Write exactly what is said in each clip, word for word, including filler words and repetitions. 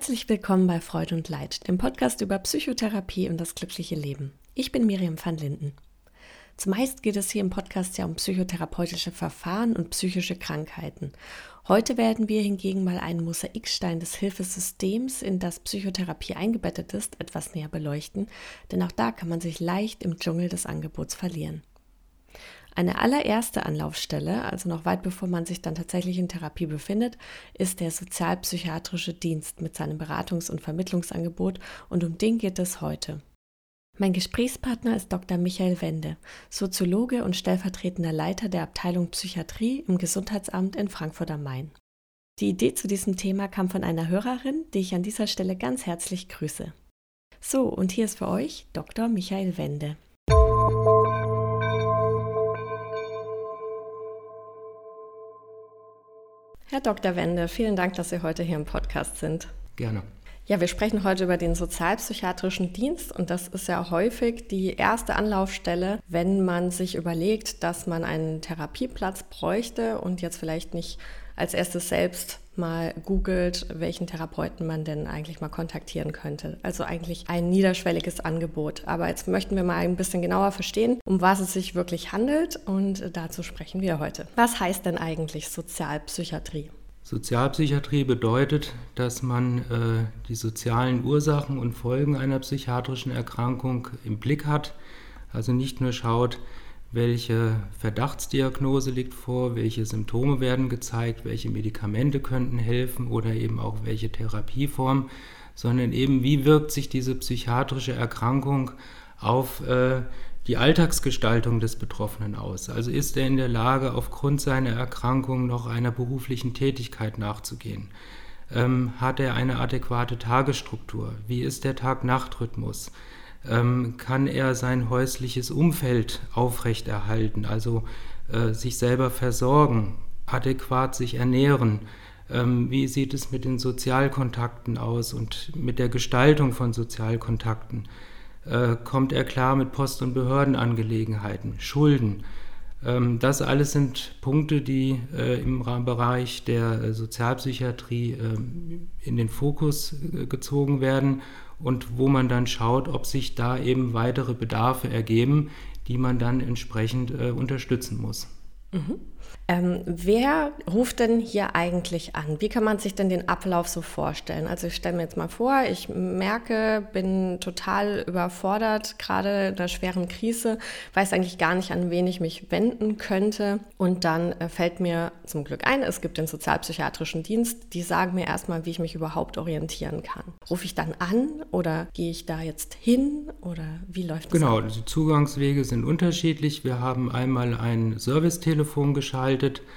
Herzlich willkommen bei Freud und Leid, dem Podcast über Psychotherapie und das glückliche Leben. Ich bin Miriam van Linden. Zumeist geht es hier im Podcast ja um psychotherapeutische Verfahren und psychische Krankheiten. Heute werden wir hingegen mal einen Mosaikstein des Hilfesystems, in das Psychotherapie eingebettet ist, etwas näher beleuchten, denn auch da kann man sich leicht im Dschungel des Angebots verlieren. Eine allererste Anlaufstelle, also noch weit bevor man sich dann tatsächlich in Therapie befindet, ist der Sozialpsychiatrische Dienst mit seinem Beratungs- und Vermittlungsangebot, und um den geht es heute. Mein Gesprächspartner ist Doktor Michael Wende, Soziologe und stellvertretender Leiter der Abteilung Psychiatrie im Gesundheitsamt in Frankfurt am Main. Die Idee zu diesem Thema kam von einer Hörerin, die ich an dieser Stelle ganz herzlich grüße. So, und hier ist für euch Doktor Michael Wende. Herr Doktor Wende, vielen Dank, dass Sie heute hier im Podcast sind. Gerne. Ja, wir sprechen heute über den Sozialpsychiatrischen Dienst, und das ist ja häufig die erste Anlaufstelle, wenn man sich überlegt, dass man einen Therapieplatz bräuchte und jetzt vielleicht nicht als erstes selbst mal googelt, welchen Therapeuten man denn eigentlich mal kontaktieren könnte. Also eigentlich ein niederschwelliges Angebot. Aber jetzt möchten wir mal ein bisschen genauer verstehen, um was es sich wirklich handelt, und dazu sprechen wir heute. Was heißt denn eigentlich Sozialpsychiatrie? Sozialpsychiatrie bedeutet, dass man äh, die sozialen Ursachen und Folgen einer psychiatrischen Erkrankung im Blick hat. Also nicht nur schaut, welche Verdachtsdiagnose liegt vor, welche Symptome werden gezeigt, welche Medikamente könnten helfen oder eben auch welche Therapieform, sondern eben wie wirkt sich diese psychiatrische Erkrankung auf äh, die Alltagsgestaltung des Betroffenen aus. Also ist er in der Lage, aufgrund seiner Erkrankung noch einer beruflichen Tätigkeit nachzugehen? Ähm, hat er eine adäquate Tagesstruktur? Wie ist der Tag-Nacht-Rhythmus? Kann er sein häusliches Umfeld aufrechterhalten, also äh, sich selber versorgen, adäquat sich ernähren? Ähm, wie sieht es mit den Sozialkontakten aus und mit der Gestaltung von Sozialkontakten? Äh, kommt er klar mit Post- und Behördenangelegenheiten, Schulden? Ähm, das alles sind Punkte, die äh, im Bereich der äh, Sozialpsychiatrie äh, in den Fokus äh, gezogen werden. Und wo man dann schaut, ob sich da eben weitere Bedarfe ergeben, die man dann entsprechend äh, unterstützen muss. Mhm. Ähm, wer ruft denn hier eigentlich an? Wie kann man sich denn den Ablauf so vorstellen? Also ich stelle mir jetzt mal vor, ich merke, bin total überfordert, gerade in einer schweren Krise, weiß eigentlich gar nicht, an wen ich mich wenden könnte. Und dann äh, fällt mir zum Glück ein, es gibt den Sozialpsychiatrischen Dienst, die sagen mir erstmal, wie ich mich überhaupt orientieren kann. Rufe ich dann an oder gehe ich da jetzt hin oder wie läuft das? Genau, die Zugangswege sind unterschiedlich. Wir haben einmal ein Servicetelefon geschaltet.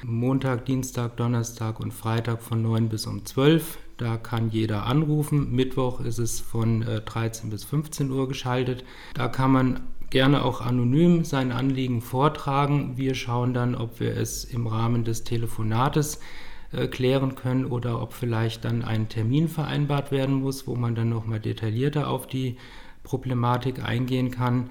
Montag, Dienstag, Donnerstag und Freitag von neun bis um zwölf. Da kann jeder anrufen. Mittwoch ist es von dreizehn bis fünfzehn Uhr geschaltet. Da kann man gerne auch anonym sein Anliegen vortragen. Wir schauen dann, ob wir es im Rahmen des Telefonates äh, klären können oder ob vielleicht dann ein Termin vereinbart werden muss, wo man dann nochmal detaillierter auf die Problematik eingehen kann.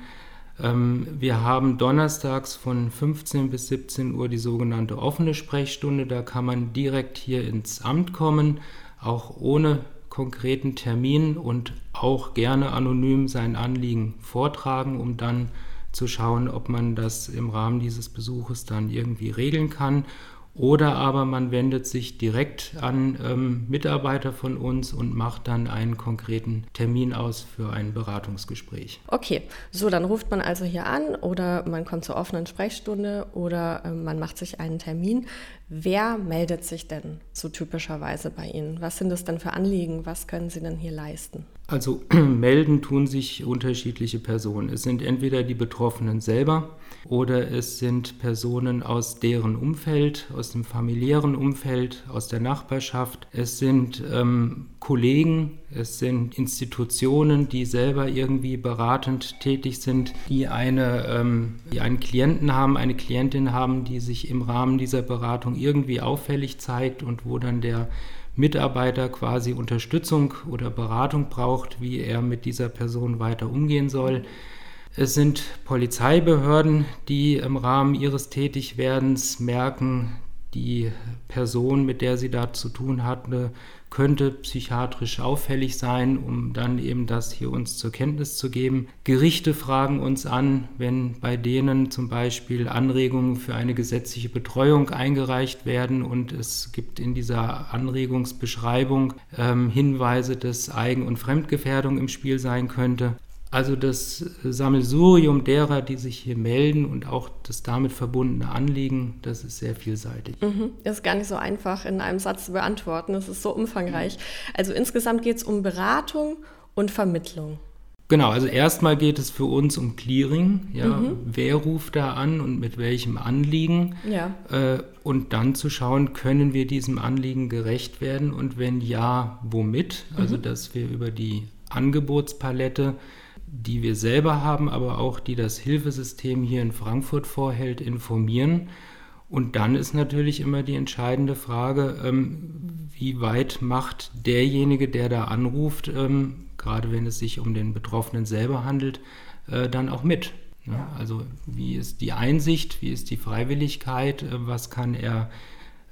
Wir haben donnerstags von fünfzehn bis siebzehn Uhr die sogenannte offene Sprechstunde. Da kann man direkt hier ins Amt kommen, auch ohne konkreten Termin, und auch gerne anonym sein Anliegen vortragen, um dann zu schauen, ob man das im Rahmen dieses Besuches dann irgendwie regeln kann. Oder aber man wendet sich direkt an ähm, Mitarbeiter von uns und macht dann einen konkreten Termin aus für ein Beratungsgespräch. Okay, so dann ruft man also hier an oder man kommt zur offenen Sprechstunde oder äh, man macht sich einen Termin. Wer meldet sich denn so typischerweise bei Ihnen? Was sind das denn für Anliegen? Was können Sie denn hier leisten? Also melden tun sich unterschiedliche Personen. Es sind entweder die Betroffenen selber oder es sind Personen aus deren Umfeld, aus dem familiären Umfeld, aus der Nachbarschaft. Es sind ähm, Kollegen, es sind Institutionen, die selber irgendwie beratend tätig sind, die, eine, ähm, die einen Klienten haben, eine Klientin haben, die sich im Rahmen dieser Beratung irgendwie auffällig zeigt und wo dann der Mitarbeiter quasi Unterstützung oder Beratung braucht, wie er mit dieser Person weiter umgehen soll. Es sind Polizeibehörden, die im Rahmen ihres Tätigwerdens merken, die Person, mit der sie da zu tun hatte, könnte psychiatrisch auffällig sein, um dann eben das hier uns zur Kenntnis zu geben. Gerichte fragen uns an, wenn bei denen zum Beispiel Anregungen für eine gesetzliche Betreuung eingereicht werden und es gibt in dieser Anregungsbeschreibung ähm, Hinweise, dass Eigen- und Fremdgefährdung im Spiel sein könnte. Also das Sammelsurium derer, die sich hier melden und auch das damit verbundene Anliegen, das ist sehr vielseitig. Mhm. Das ist gar nicht so einfach in einem Satz zu beantworten, das ist so umfangreich. Also insgesamt geht es um Beratung und Vermittlung. Genau, also erstmal geht es für uns um Clearing, ja, mhm. Wer ruft da an und mit welchem Anliegen ja. äh, und dann zu schauen, können wir diesem Anliegen gerecht werden und wenn ja, womit? Also mhm. dass wir über die Angebotspalette, die wir selber haben, aber auch die das Hilfesystem hier in Frankfurt vorhält, informieren. Und dann ist natürlich immer die entscheidende Frage, ähm, wie weit macht derjenige, der da anruft, ähm, gerade wenn es sich um den Betroffenen selber handelt, äh, dann auch mit. Ja? Also wie ist die Einsicht, wie ist die Freiwilligkeit, äh, was kann er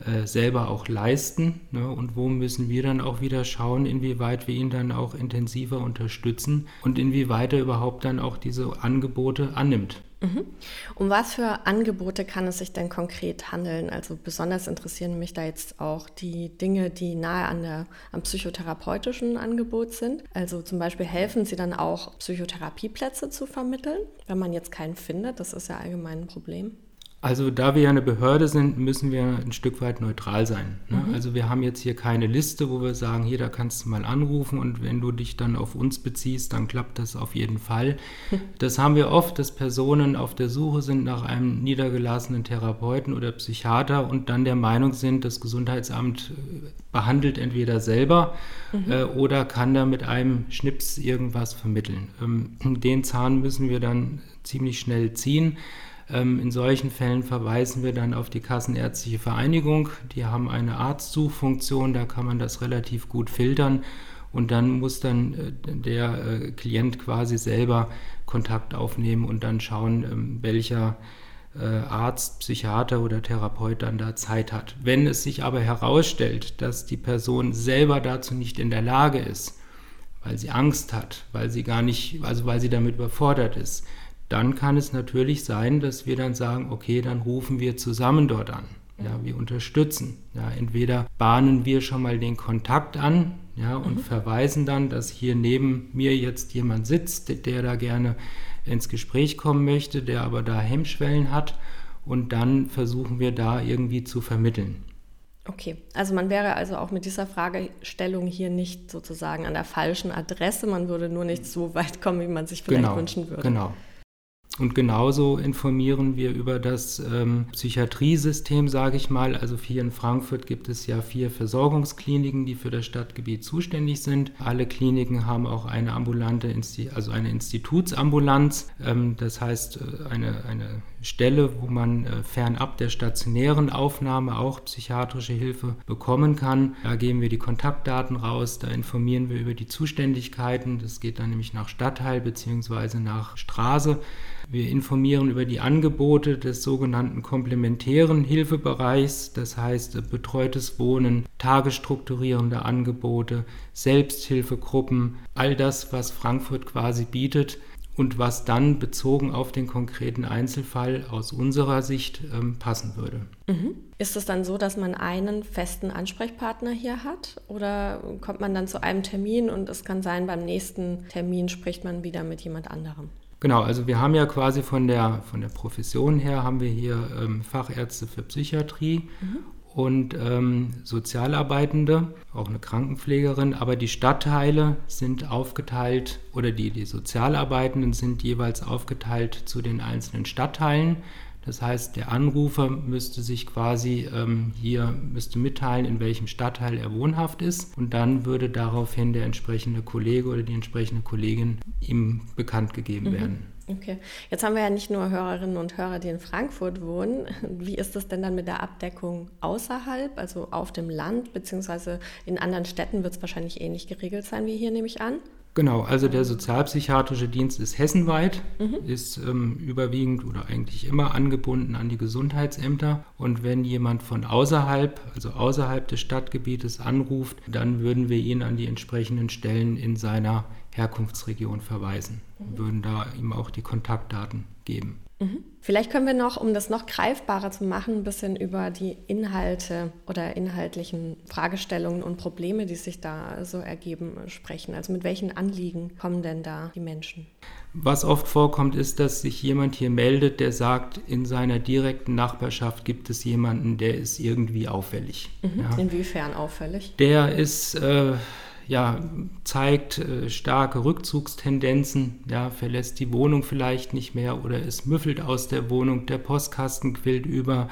äh, selber auch leisten, ne? Und wo müssen wir dann auch wieder schauen, inwieweit wir ihn dann auch intensiver unterstützen und inwieweit er überhaupt dann auch diese Angebote annimmt. Mhm. Um was für Angebote kann es sich denn konkret handeln? Also besonders interessieren mich da jetzt auch die Dinge, die nahe an der, am psychotherapeutischen Angebot sind. Also zum Beispiel helfen Sie dann auch, Psychotherapieplätze zu vermitteln, wenn man jetzt keinen findet? Das ist ja allgemein ein Problem. Also da wir ja eine Behörde sind, müssen wir ein Stück weit neutral sein. Ne? Mhm. Also wir haben jetzt hier keine Liste, wo wir sagen, hier, da kannst du mal anrufen und wenn du dich dann auf uns beziehst, dann klappt das auf jeden Fall. Das haben wir oft, dass Personen auf der Suche sind nach einem niedergelassenen Therapeuten oder Psychiater und dann der Meinung sind, das Gesundheitsamt behandelt entweder selber mhm. äh, oder kann da mit einem Schnips irgendwas vermitteln. Ähm, den Zahn müssen wir dann ziemlich schnell ziehen. In solchen Fällen verweisen wir dann auf die Kassenärztliche Vereinigung. Die haben eine Arztsuchfunktion, da kann man das relativ gut filtern und dann muss dann der Klient quasi selber Kontakt aufnehmen und dann schauen, welcher Arzt, Psychiater oder Therapeut dann da Zeit hat. Wenn es sich aber herausstellt, dass die Person selber dazu nicht in der Lage ist, weil sie Angst hat, weil sie gar nicht, also weil sie damit überfordert ist, dann kann es natürlich sein, dass wir dann sagen, okay, dann rufen wir zusammen dort an. Ja, wir unterstützen. Ja, entweder bahnen wir schon mal den Kontakt an, ja, und mhm. verweisen dann, dass hier neben mir jetzt jemand sitzt, der da gerne ins Gespräch kommen möchte, der aber da Hemmschwellen hat und dann versuchen wir da irgendwie zu vermitteln. Okay, also man wäre also auch mit dieser Fragestellung hier nicht sozusagen an der falschen Adresse, man würde nur nicht so weit kommen, wie man sich vielleicht genau, wünschen würde. Genau. Und genauso informieren wir über das ähm, Psychiatriesystem, sage ich mal. Also hier in Frankfurt gibt es ja vier Versorgungskliniken, die für das Stadtgebiet zuständig sind. Alle Kliniken haben auch eine ambulante, Insti- also eine Institutsambulanz. Ähm, das heißt, eine, eine Stelle, wo man äh, fernab der stationären Aufnahme auch psychiatrische Hilfe bekommen kann. Da geben wir die Kontaktdaten raus, da informieren wir über die Zuständigkeiten. Das geht dann nämlich nach Stadtteil bzw. nach Straße. Wir informieren über die Angebote des sogenannten komplementären Hilfebereichs, das heißt betreutes Wohnen, tagesstrukturierende Angebote, Selbsthilfegruppen, all das, was Frankfurt quasi bietet und was dann bezogen auf den konkreten Einzelfall aus unserer Sicht ähm, passen würde. Mhm. Ist es dann so, dass man einen festen Ansprechpartner hier hat oder kommt man dann zu einem Termin und es kann sein, beim nächsten Termin spricht man wieder mit jemand anderem? Genau, also wir haben ja quasi von der, von der Profession her, haben wir hier ähm, Fachärzte für Psychiatrie mhm. und ähm, Sozialarbeitende, auch eine Krankenpflegerin, aber die Stadtteile sind aufgeteilt oder die, die Sozialarbeitenden sind jeweils aufgeteilt zu den einzelnen Stadtteilen. Das heißt, der Anrufer müsste sich quasi ähm, hier müsste mitteilen, in welchem Stadtteil er wohnhaft ist und dann würde daraufhin der entsprechende Kollege oder die entsprechende Kollegin ihm bekannt gegeben mhm. werden. Okay, jetzt haben wir ja nicht nur Hörerinnen und Hörer, die in Frankfurt wohnen. Wie ist das denn dann mit der Abdeckung außerhalb, also auf dem Land, beziehungsweise in anderen Städten wird es wahrscheinlich ähnlich geregelt sein wie hier, nehme ich an? Genau, also der Sozialpsychiatrische Dienst ist hessenweit, mhm. ist ähm, überwiegend oder eigentlich immer angebunden an die Gesundheitsämter. Und wenn jemand von außerhalb, also außerhalb des Stadtgebietes anruft, dann würden wir ihn an die entsprechenden Stellen in seiner Herkunftsregion verweisen, mhm. würden da ihm auch die Kontaktdaten geben. Mhm. Vielleicht können wir noch, um das noch greifbarer zu machen, ein bisschen über die Inhalte oder inhaltlichen Fragestellungen und Probleme, die sich da so ergeben, sprechen. Also mit welchen Anliegen kommen denn da die Menschen? Was oft vorkommt, ist, dass sich jemand hier meldet, der sagt, in seiner direkten Nachbarschaft gibt es jemanden, der ist irgendwie auffällig. Mhm. Ja. Inwiefern auffällig? Der ist... Äh, Ja, zeigt äh, starke Rückzugstendenzen, ja, verlässt die Wohnung vielleicht nicht mehr oder es müffelt aus der Wohnung, der Postkasten quillt über.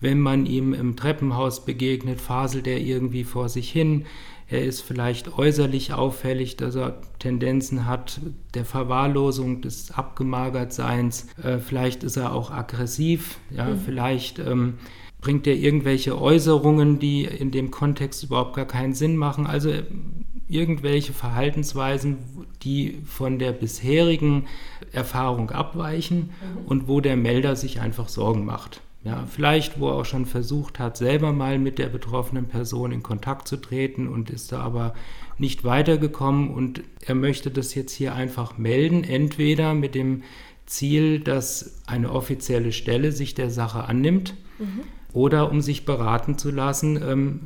Wenn man ihm im Treppenhaus begegnet, faselt er irgendwie vor sich hin. Er ist vielleicht äußerlich auffällig, dass er Tendenzen hat der Verwahrlosung, des Abgemagertseins. Äh, vielleicht ist er auch aggressiv, ja, mhm. vielleicht... Ähm, bringt er irgendwelche Äußerungen, die in dem Kontext überhaupt gar keinen Sinn machen. Also irgendwelche Verhaltensweisen, die von der bisherigen Erfahrung abweichen mhm. und wo der Melder sich einfach Sorgen macht. Ja, vielleicht, wo er auch schon versucht hat, selber mal mit der betroffenen Person in Kontakt zu treten und ist da aber nicht weitergekommen und er möchte das jetzt hier einfach melden, entweder mit dem Ziel, dass eine offizielle Stelle sich der Sache annimmt, mhm. oder um sich beraten zu lassen,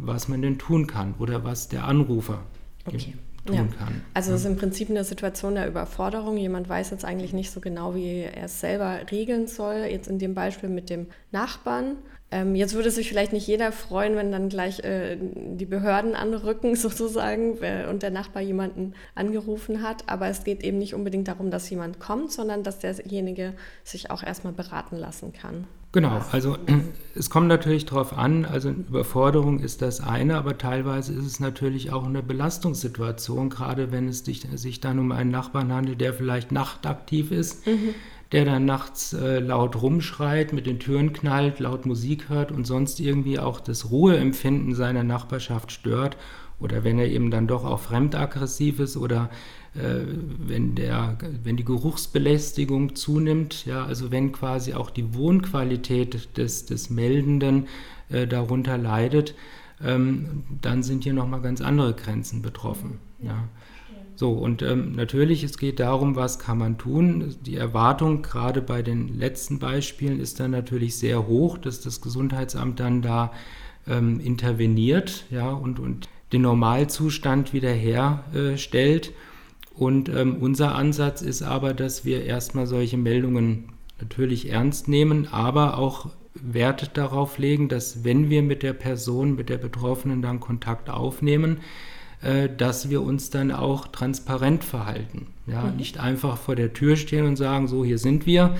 was man denn tun kann oder was der Anrufer okay. tun ja. kann. Also es ja. ist im Prinzip eine Situation der Überforderung. Jemand weiß jetzt eigentlich nicht so genau, wie er es selber regeln soll. Jetzt in dem Beispiel mit dem Nachbarn. Ähm, jetzt würde sich vielleicht nicht jeder freuen, wenn dann gleich äh, die Behörden anrücken sozusagen äh, und der Nachbar jemanden angerufen hat. Aber es geht eben nicht unbedingt darum, dass jemand kommt, sondern dass derjenige sich auch erstmal beraten lassen kann. Genau, also es kommt natürlich darauf an, also Überforderung ist das eine, aber teilweise ist es natürlich auch eine Belastungssituation, gerade wenn es sich dann um einen Nachbarn handelt, der vielleicht nachtaktiv ist, mhm. der dann nachts äh, laut rumschreit, mit den Türen knallt, laut Musik hört und sonst irgendwie auch das Ruheempfinden seiner Nachbarschaft stört. Oder wenn er eben dann doch auch fremdaggressiv ist oder äh, wenn, der, wenn die Geruchsbelästigung zunimmt, ja, also wenn quasi auch die Wohnqualität des, des Meldenden äh, darunter leidet, ähm, dann sind hier nochmal ganz andere Grenzen betroffen. Ja. So, und ähm, natürlich, es geht darum, was kann man tun. Die Erwartung, gerade bei den letzten Beispielen, ist dann natürlich sehr hoch, dass das Gesundheitsamt dann da ähm, interveniert, ja, und, und den Normalzustand wiederherstellt. Und ähm, unser Ansatz ist aber, dass wir erstmal solche Meldungen natürlich ernst nehmen, aber auch Wert darauf legen, dass wenn wir mit der Person, mit der Betroffenen dann Kontakt aufnehmen, äh, dass wir uns dann auch transparent verhalten. Ja? Mhm. Nicht einfach vor der Tür stehen und sagen, so hier sind wir,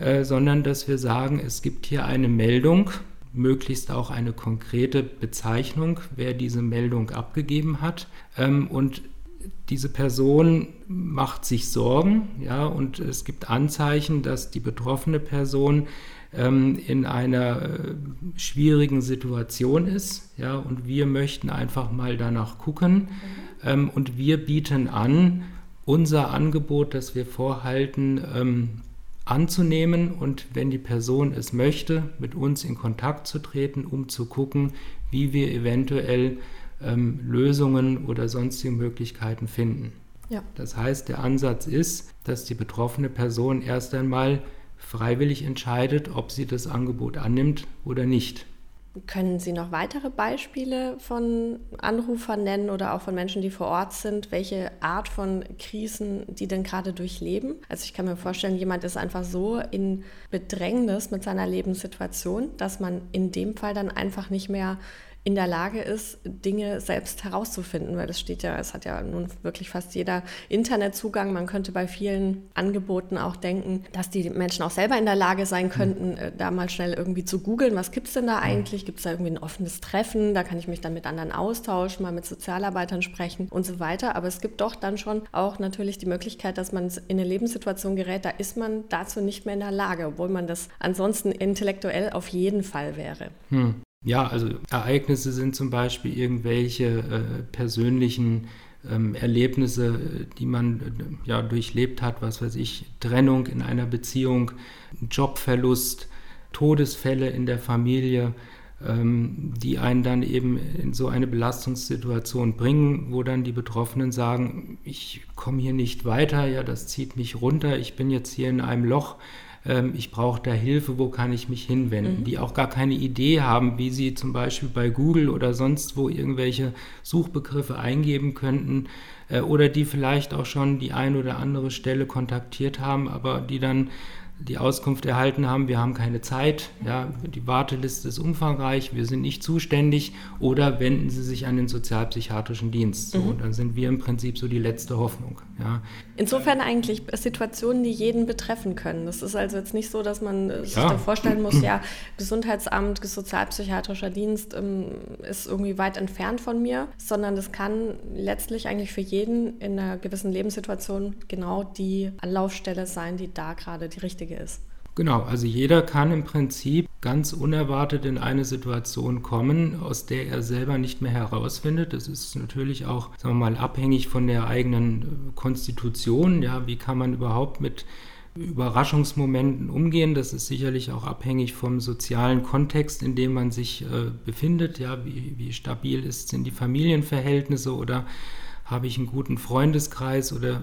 äh, sondern dass wir sagen, es gibt hier eine Meldung, möglichst auch eine konkrete Bezeichnung, wer diese Meldung abgegeben hat. Und diese Person macht sich Sorgen, ja, und es gibt Anzeichen, dass die betroffene Person in einer schwierigen Situation ist, ja, und wir möchten einfach mal danach gucken. Und wir bieten an, unser Angebot, das wir vorhalten, anzunehmen und wenn die Person es möchte, mit uns in Kontakt zu treten, um zu gucken, wie wir eventuell ähm, Lösungen oder sonstige Möglichkeiten finden. Ja. Das heißt, der Ansatz ist, dass die betroffene Person erst einmal freiwillig entscheidet, ob sie das Angebot annimmt oder nicht. Können Sie noch weitere Beispiele von Anrufern nennen oder auch von Menschen, die vor Ort sind, welche Art von Krisen die denn gerade durchleben? Also ich kann mir vorstellen, jemand ist einfach so in Bedrängnis mit seiner Lebenssituation, dass man in dem Fall dann einfach nicht mehr in der Lage ist, Dinge selbst herauszufinden, weil das steht ja, es hat ja nun wirklich fast jeder Internetzugang. Man könnte bei vielen Angeboten auch denken, dass die Menschen auch selber in der Lage sein könnten, mhm. da mal schnell irgendwie zu googeln, was gibt es denn da eigentlich? Gibt es da irgendwie ein offenes Treffen? Da kann ich mich dann mit anderen austauschen, mal mit Sozialarbeitern sprechen und so weiter. Aber es gibt doch dann schon auch natürlich die Möglichkeit, dass man in eine Lebenssituation gerät, da ist man dazu nicht mehr in der Lage, obwohl man das ansonsten intellektuell auf jeden Fall wäre. Mhm. Ja, also Ereignisse sind zum Beispiel irgendwelche äh, persönlichen ähm, Erlebnisse, die man ja durchlebt hat, was weiß ich, Trennung in einer Beziehung, Jobverlust, Todesfälle in der Familie, ähm, die einen dann eben in so eine Belastungssituation bringen, wo dann die Betroffenen sagen, ich komme hier nicht weiter, ja, das zieht mich runter, ich bin jetzt hier in einem Loch, ich brauche da Hilfe, wo kann ich mich hinwenden, mhm. die auch gar keine Idee haben, wie sie zum Beispiel bei Google oder sonst wo irgendwelche Suchbegriffe eingeben könnten oder die vielleicht auch schon die ein oder andere Stelle kontaktiert haben, aber die dann die Auskunft erhalten haben, wir haben keine Zeit, ja, die Warteliste ist umfangreich, wir sind nicht zuständig oder wenden Sie sich an den Sozialpsychiatrischen Dienst. So, mhm. Dann sind wir im Prinzip so die letzte Hoffnung. Ja. Insofern eigentlich Situationen, die jeden betreffen können. Das ist also jetzt nicht so, dass man sich ja. da vorstellen muss, ja, Gesundheitsamt, Sozialpsychiatrischer Dienst ähm, ist irgendwie weit entfernt von mir, sondern das kann letztlich eigentlich für jeden in einer gewissen Lebenssituation genau die Anlaufstelle sein, die da gerade die richtige ist. Genau, also jeder kann im Prinzip ganz unerwartet in eine Situation kommen, aus der er selber nicht mehr herausfindet. Das ist natürlich auch, sagen wir mal, abhängig von der eigenen Konstitution. Ja, wie kann man überhaupt mit Überraschungsmomenten umgehen? Das ist sicherlich auch abhängig vom sozialen Kontext, in dem man sich äh, befindet. Ja, wie, wie stabil ist, sind die Familienverhältnisse oder habe ich einen guten Freundeskreis oder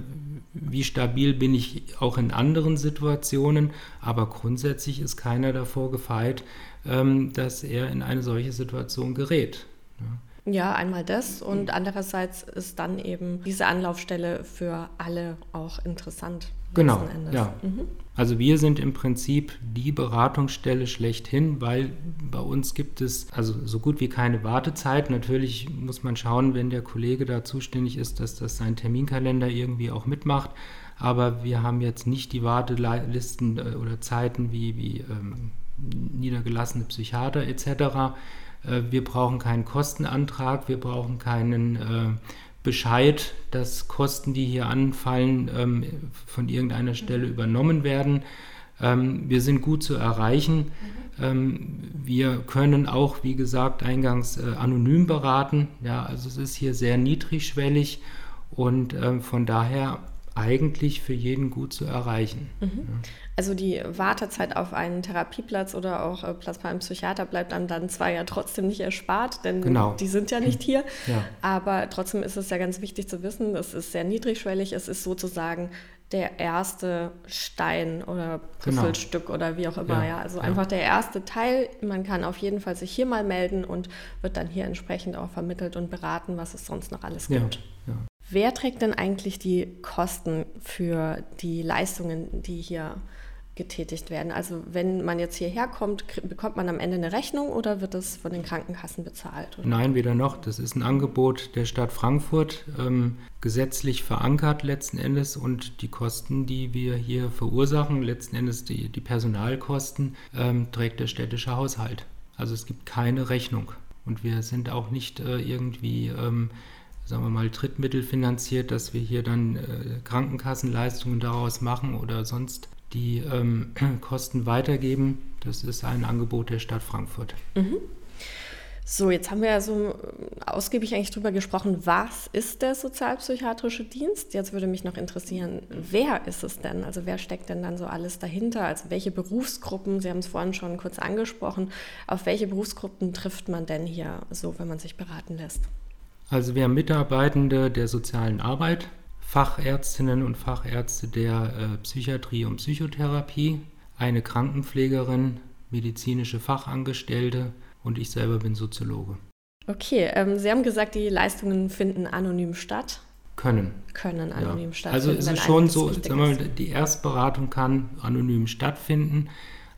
wie stabil bin ich auch in anderen Situationen? Aber grundsätzlich ist keiner davor gefeit, dass er in eine solche Situation gerät. Ja, einmal das und andererseits ist dann eben diese Anlaufstelle für alle auch interessant. Genau, ja. Mhm. Also wir sind im Prinzip die Beratungsstelle schlechthin, weil bei uns gibt es also so gut wie keine Wartezeit. Natürlich muss man schauen, wenn der Kollege da zuständig ist, dass das sein Terminkalender irgendwie auch mitmacht. Aber wir haben jetzt nicht die Wartelisten oder Zeiten wie, wie ähm, niedergelassene Psychiater et cetera. Äh, wir brauchen keinen Kostenantrag, wir brauchen keinen äh, Bescheid, dass Kosten, die hier anfallen, ähm, von irgendeiner Stelle übernommen werden. Ähm, wir sind gut zu erreichen. Mhm. Ähm, wir können auch, wie gesagt, eingangs äh, anonym beraten. Ja, also es ist hier sehr niedrigschwellig und ähm, von daher eigentlich für jeden gut zu erreichen. Mhm. Ja. Also die Wartezeit auf einen Therapieplatz oder auch Platz bei einem Psychiater bleibt einem dann zwar ja trotzdem nicht erspart, denn genau. die sind ja nicht hier, ja. aber trotzdem ist es ja ganz wichtig zu wissen, es ist sehr niedrigschwellig, es ist sozusagen der erste Stein oder Puzzlestück genau. oder wie auch immer. Ja. Ja. Also ja. einfach der erste Teil, man kann auf jeden Fall sich hier mal melden und wird dann hier entsprechend auch vermittelt und beraten, was es sonst noch alles gibt. Ja. Ja. Wer trägt denn eigentlich die Kosten für die Leistungen, die hier getätigt werden? Also wenn man jetzt hierher kommt, bekommt man am Ende eine Rechnung oder wird das von den Krankenkassen bezahlt? Oder? Nein, weder noch. Das ist ein Angebot der Stadt Frankfurt, ähm, gesetzlich verankert letzten Endes. Und die Kosten, die wir hier verursachen, letzten Endes die, die Personalkosten, ähm, trägt der städtische Haushalt. Also es gibt keine Rechnung. Und wir sind auch nicht äh, irgendwie... Ähm, sagen wir mal, Drittmittel finanziert, dass wir hier dann äh, Krankenkassenleistungen daraus machen oder sonst die ähm, Kosten weitergeben. Das ist ein Angebot der Stadt Frankfurt. Mhm. So, jetzt haben wir ja so ausgiebig eigentlich drüber gesprochen, was ist der sozialpsychiatrische Dienst? Jetzt würde mich noch interessieren, wer ist es denn? Also wer steckt denn dann so alles dahinter? Also welche Berufsgruppen, Sie haben es vorhin schon kurz angesprochen, auf welche Berufsgruppen trifft man denn hier so, wenn man sich beraten lässt? Also wir haben Mitarbeitende der sozialen Arbeit, Fachärztinnen und Fachärzte der äh, Psychiatrie und Psychotherapie, eine Krankenpflegerin, medizinische Fachangestellte und ich selber bin Soziologe. Okay, ähm, Sie haben gesagt, die Leistungen finden anonym statt. Können. Können anonym ja. stattfinden. Also ist es schon so, sagen wir mal, die Erstberatung kann anonym stattfinden.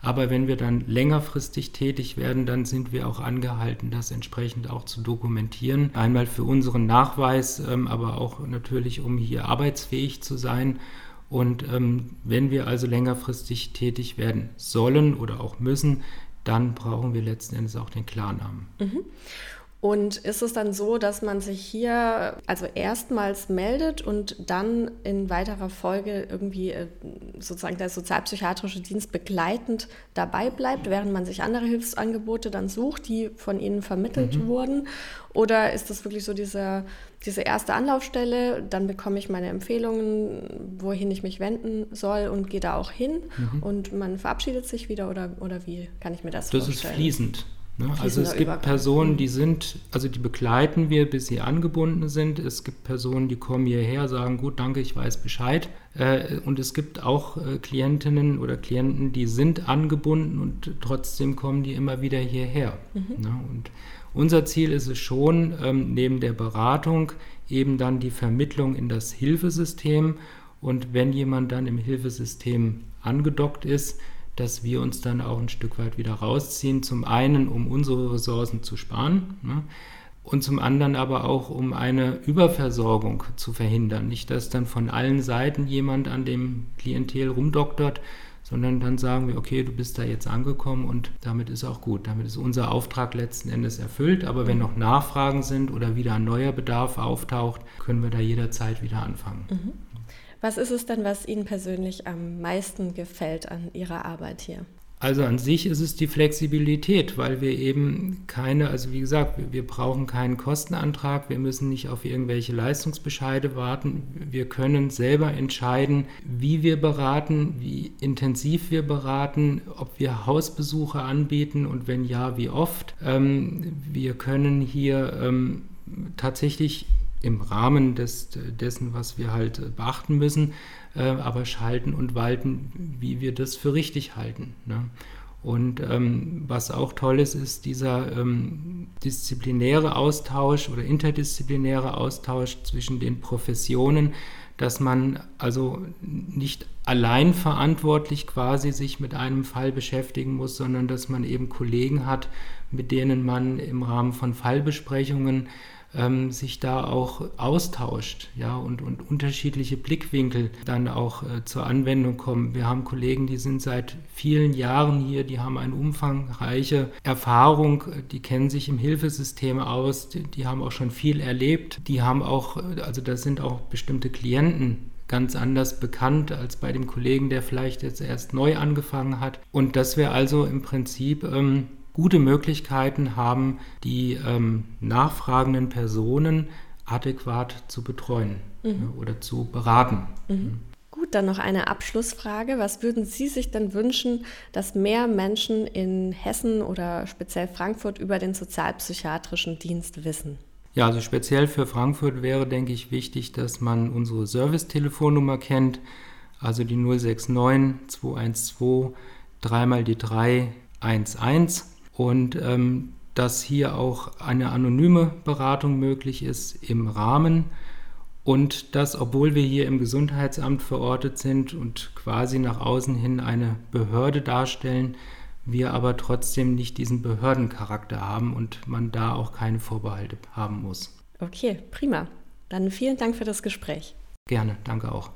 Aber wenn wir dann längerfristig tätig werden, dann sind wir auch angehalten, das entsprechend auch zu dokumentieren. Einmal für unseren Nachweis, aber auch natürlich, um hier arbeitsfähig zu sein. Und wenn wir also längerfristig tätig werden sollen oder auch müssen, dann brauchen wir letzten Endes auch den Klarnamen. Mhm. Und ist es dann so, dass man sich hier also erstmals meldet und dann in weiterer Folge irgendwie sozusagen der sozialpsychiatrische Dienst begleitend dabei bleibt, während man sich andere Hilfsangebote dann sucht, die von Ihnen vermittelt mhm. wurden? Oder ist das wirklich so diese, diese erste Anlaufstelle, dann bekomme ich meine Empfehlungen, wohin ich mich wenden soll und gehe da auch hin mhm. und man verabschiedet sich wieder oder, oder wie kann ich mir das, das vorstellen? Das ist fließend. Ne? Also es gibt Übergang. Personen, die sind, also die begleiten wir, bis sie angebunden sind. Es gibt Personen, die kommen hierher, sagen, gut, danke, ich weiß Bescheid. Äh, und es gibt auch äh, Klientinnen oder Klienten, die sind angebunden und trotzdem kommen die immer wieder hierher. Mhm. Ne? Und unser Ziel ist es schon, ähm, neben der Beratung eben dann die Vermittlung in das Hilfesystem. Und wenn jemand dann im Hilfesystem angedockt ist, dass wir uns dann auch ein Stück weit wieder rausziehen. Zum einen, um unsere Ressourcen zu sparen, ne? Und zum anderen aber auch, um eine Überversorgung zu verhindern. Nicht, dass dann von allen Seiten jemand an dem Klientel rumdoktert, sondern dann sagen wir, okay, du bist da jetzt angekommen und damit ist auch gut. Damit ist unser Auftrag letzten Endes erfüllt. Aber wenn noch Nachfragen sind oder wieder ein neuer Bedarf auftaucht, können wir da jederzeit wieder anfangen. Mhm. Was ist es denn, was Ihnen persönlich am meisten gefällt an Ihrer Arbeit hier? Also an sich ist es die Flexibilität, weil wir eben keine, also wie gesagt, wir, wir brauchen keinen Kostenantrag, wir müssen nicht auf irgendwelche Leistungsbescheide warten. Wir können selber entscheiden, wie wir beraten, wie intensiv wir beraten, ob wir Hausbesuche anbieten und wenn ja, wie oft. Ähm, wir können hier ähm, tatsächlich im Rahmen des, dessen, was wir halt beachten müssen, äh, aber schalten und walten, wie wir das für richtig halten. Ne? Und ähm, was auch toll ist, ist dieser ähm, disziplinäre Austausch oder interdisziplinäre Austausch zwischen den Professionen, dass man also nicht allein verantwortlich quasi sich mit einem Fall beschäftigen muss, sondern dass man eben Kollegen hat, mit denen man im Rahmen von Fallbesprechungen sich da auch austauscht, ja, und, und unterschiedliche Blickwinkel dann auch äh, zur Anwendung kommen. Wir haben Kollegen, die sind seit vielen Jahren hier, die haben eine umfangreiche Erfahrung, die kennen sich im Hilfesystem aus, die, die haben auch schon viel erlebt, die haben auch, also da sind auch bestimmte Klienten ganz anders bekannt als bei dem Kollegen, der vielleicht jetzt erst neu angefangen hat. Und dass wir also im Prinzip ähm, gute Möglichkeiten haben, die ähm, nachfragenden Personen adäquat zu betreuen mhm. ja, oder zu beraten. Mhm. Mhm. Gut, dann noch eine Abschlussfrage. Was würden Sie sich denn wünschen, dass mehr Menschen in Hessen oder speziell Frankfurt über den sozialpsychiatrischen Dienst wissen? Ja, also speziell für Frankfurt wäre, denke ich, wichtig, dass man unsere Servicetelefonnummer kennt, also die null sechs neun, zwei eins zwei, drei mal die drei, eins eins. Und ähm, dass hier auch eine anonyme Beratung möglich ist im Rahmen und dass, obwohl wir hier im Gesundheitsamt verortet sind und quasi nach außen hin eine Behörde darstellen, wir aber trotzdem nicht diesen Behördencharakter haben und man da auch keine Vorbehalte haben muss. Okay, prima. Dann vielen Dank für das Gespräch. Gerne, danke auch.